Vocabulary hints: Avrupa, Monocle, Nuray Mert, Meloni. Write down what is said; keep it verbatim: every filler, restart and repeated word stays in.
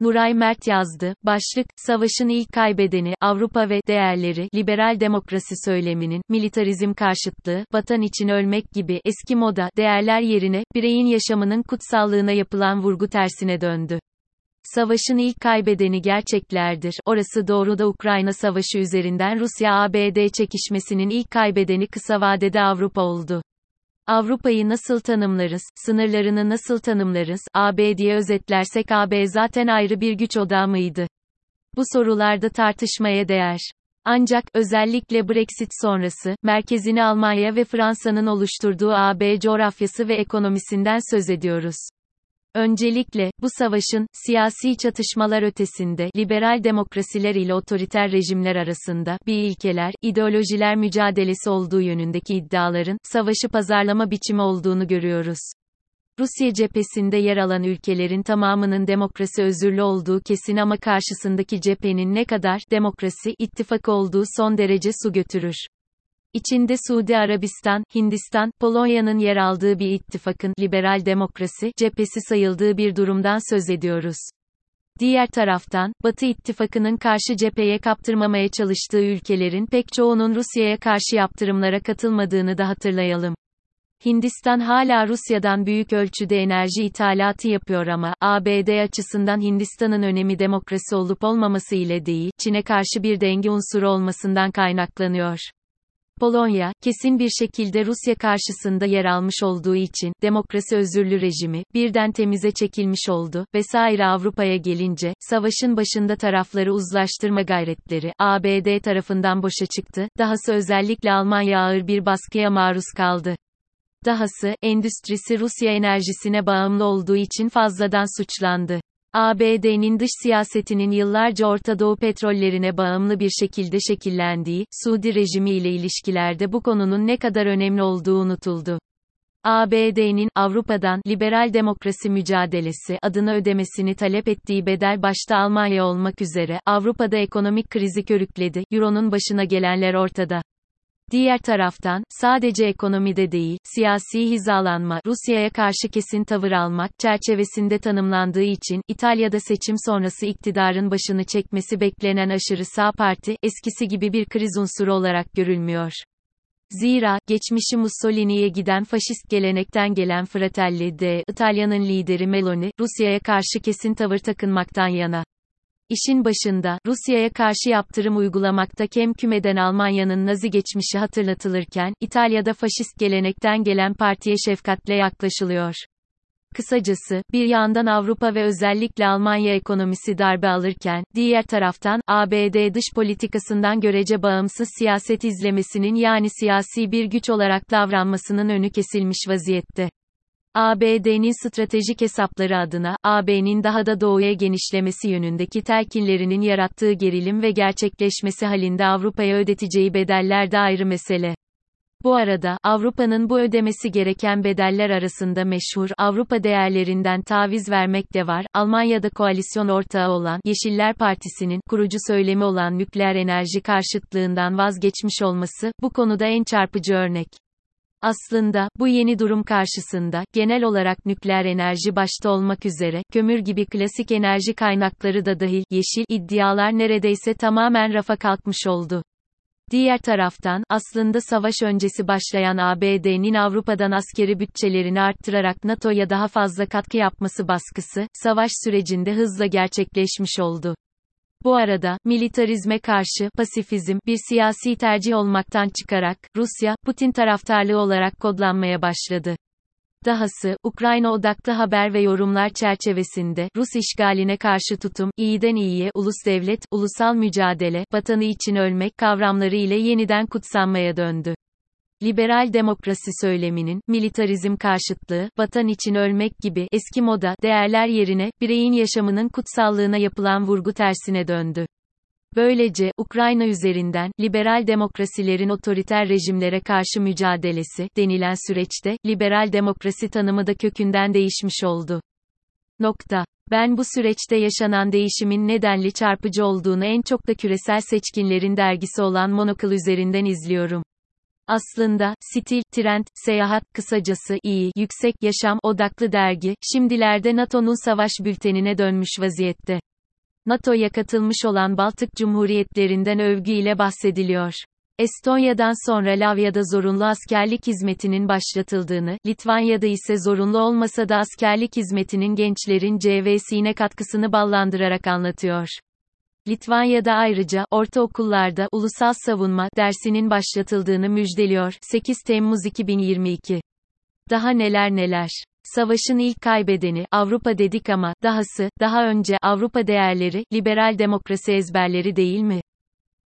Nuray Mert yazdı. Başlık, savaşın ilk kaybedeni, Avrupa ve değerleri, liberal demokrasi söyleminin, militarizm karşıtlığı, vatan için ölmek gibi, eski moda, değerler yerine, bireyin yaşamının kutsallığına yapılan vurgu tersine döndü. Savaşın ilk kaybedeni gerçeklerdir. Orası doğru da Ukrayna Savaşı üzerinden Rusya A B D çekişmesinin ilk kaybedeni kısa vadede Avrupa oldu. Avrupa'yı nasıl tanımlarız, sınırlarını nasıl tanımlarız, A B D'ye özetlersek A B zaten ayrı bir güç odağı mıydı? Bu sorularda tartışmaya değer. Ancak, özellikle Brexit sonrası, merkezini Almanya ve Fransa'nın oluşturduğu A B coğrafyası ve ekonomisinden söz ediyoruz. Öncelikle, bu savaşın, siyasi çatışmalar ötesinde, liberal demokrasiler ile otoriter rejimler arasında, bir ilkeler, ideolojiler mücadelesi olduğu yönündeki iddiaların, savaşı pazarlama biçimi olduğunu görüyoruz. Rusya cephesinde yer alan ülkelerin tamamının demokrasi özürlü olduğu kesin ama karşısındaki cephenin ne kadar, demokrasi, ittifak olduğu son derece su götürür. İçinde Suudi Arabistan, Hindistan, Polonya'nın yer aldığı bir ittifakın liberal demokrasi cephesi sayıldığı bir durumdan söz ediyoruz. Diğer taraftan, Batı ittifakının karşı cepheye kaptırmamaya çalıştığı ülkelerin pek çoğunun Rusya'ya karşı yaptırımlara katılmadığını da hatırlayalım. Hindistan hala Rusya'dan büyük ölçüde enerji ithalatı yapıyor ama, A B D açısından Hindistan'ın önemi demokrasi olup olmaması ile değil, Çin'e karşı bir denge unsuru olmasından kaynaklanıyor. Polonya, kesin bir şekilde Rusya karşısında yer almış olduğu için, demokrasi özürlü rejimi, birden temize çekilmiş oldu, vesaire. Avrupa'ya gelince, savaşın başında tarafları uzlaştırma gayretleri, A B D tarafından boşa çıktı, dahası özellikle Almanya ağır bir baskıya maruz kaldı. Dahası, endüstrisi Rusya enerjisine bağımlı olduğu için fazladan suçlandı. A B D'nin dış siyasetinin yıllarca Orta Doğu petrollerine bağımlı bir şekilde şekillendiği, Suudi rejimi ile ilişkilerde bu konunun ne kadar önemli olduğu unutuldu. A B D'nin, Avrupa'dan, liberal demokrasi mücadelesi adına ödemesini talep ettiği bedel başta Almanya olmak üzere, Avrupa'da ekonomik krizi körükledi, Euro'nun başına gelenler ortada. Diğer taraftan, sadece ekonomide değil, siyasi hizalanma, Rusya'ya karşı kesin tavır almak çerçevesinde tanımlandığı için, İtalya'da seçim sonrası iktidarın başını çekmesi beklenen aşırı sağ parti, eskisi gibi bir kriz unsuru olarak görülmüyor. Zira, geçmişi Mussolini'ye giden faşist gelenekten gelen Fratelli d'Italia'nın lideri Meloni, Rusya'ya karşı kesin tavır takınmaktan yana. İşin başında, Rusya'ya karşı yaptırım uygulamakta kem kümeden Almanya'nın Nazi geçmişi hatırlatılırken, İtalya'da faşist gelenekten gelen partiye şefkatle yaklaşılıyor. Kısacası, bir yandan Avrupa ve özellikle Almanya ekonomisi darbe alırken, diğer taraftan, A B D dış politikasından görece bağımsız siyaset izlemesinin yani siyasi bir güç olarak davranmasının önü kesilmiş vaziyette. A B D'nin stratejik hesapları adına, A B'nin daha da doğuya genişlemesi yönündeki telkinlerinin yarattığı gerilim ve gerçekleşmesi halinde Avrupa'ya ödeteceği bedeller de ayrı mesele. Bu arada, Avrupa'nın bu ödemesi gereken bedeller arasında meşhur Avrupa değerlerinden taviz vermek de var. Almanya'da koalisyon ortağı olan Yeşiller Partisi'nin kurucu söylemi olan nükleer enerji karşıtlığından vazgeçmiş olması, bu konuda en çarpıcı örnek. Aslında, bu yeni durum karşısında, genel olarak nükleer enerji başta olmak üzere, kömür gibi klasik enerji kaynakları da dahil, yeşil iddialar neredeyse tamamen rafa kalkmış oldu. Diğer taraftan, aslında savaş öncesi başlayan A B D'nin Avrupa'dan askeri bütçelerini arttırarak NATO'ya daha fazla katkı yapması baskısı, savaş sürecinde hızla gerçekleşmiş oldu. Bu arada, militarizme karşı, pasifizm, bir siyasi tercih olmaktan çıkarak, Rusya, Putin taraftarlığı olarak kodlanmaya başladı. Dahası, Ukrayna odaklı haber ve yorumlar çerçevesinde, Rus işgaline karşı tutum, iyiden iyiye, ulus-devlet, ulusal mücadele, vatanı için ölmek kavramları ile yeniden kutsanmaya döndü. Liberal demokrasi söyleminin, militarizm karşıtlığı, vatan için ölmek gibi, eski moda, değerler yerine, bireyin yaşamının kutsallığına yapılan vurgu tersine döndü. Böylece, Ukrayna üzerinden, liberal demokrasilerin otoriter rejimlere karşı mücadelesi, denilen süreçte, liberal demokrasi tanımı da kökünden değişmiş oldu. Nokta. Ben bu süreçte yaşanan değişimin nedenli çarpıcı olduğunu en çok da küresel seçkinlerin dergisi olan Monocle üzerinden izliyorum. Aslında, stil, trend, seyahat, kısacası iyi, yüksek yaşam odaklı dergi, şimdilerde NATO'nun savaş bültenine dönmüş vaziyette. NATO'ya katılmış olan Baltık Cumhuriyetlerinden övgü ile bahsediliyor. Estonya'dan sonra Latviya'da zorunlu askerlik hizmetinin başlatıldığını, Litvanya'da ise zorunlu olmasa da askerlik hizmetinin gençlerin C V'sine katkısını ballandırarak anlatıyor. Litvanya'da ayrıca, ortaokullarda, ulusal savunma dersinin başlatıldığını müjdeliyor, sekiz Temmuz iki bin yirmi iki. Daha neler neler. Savaşın ilk kaybedeni, Avrupa dedik ama, dahası, daha önce, Avrupa değerleri, liberal demokrasi ezberleri değil mi?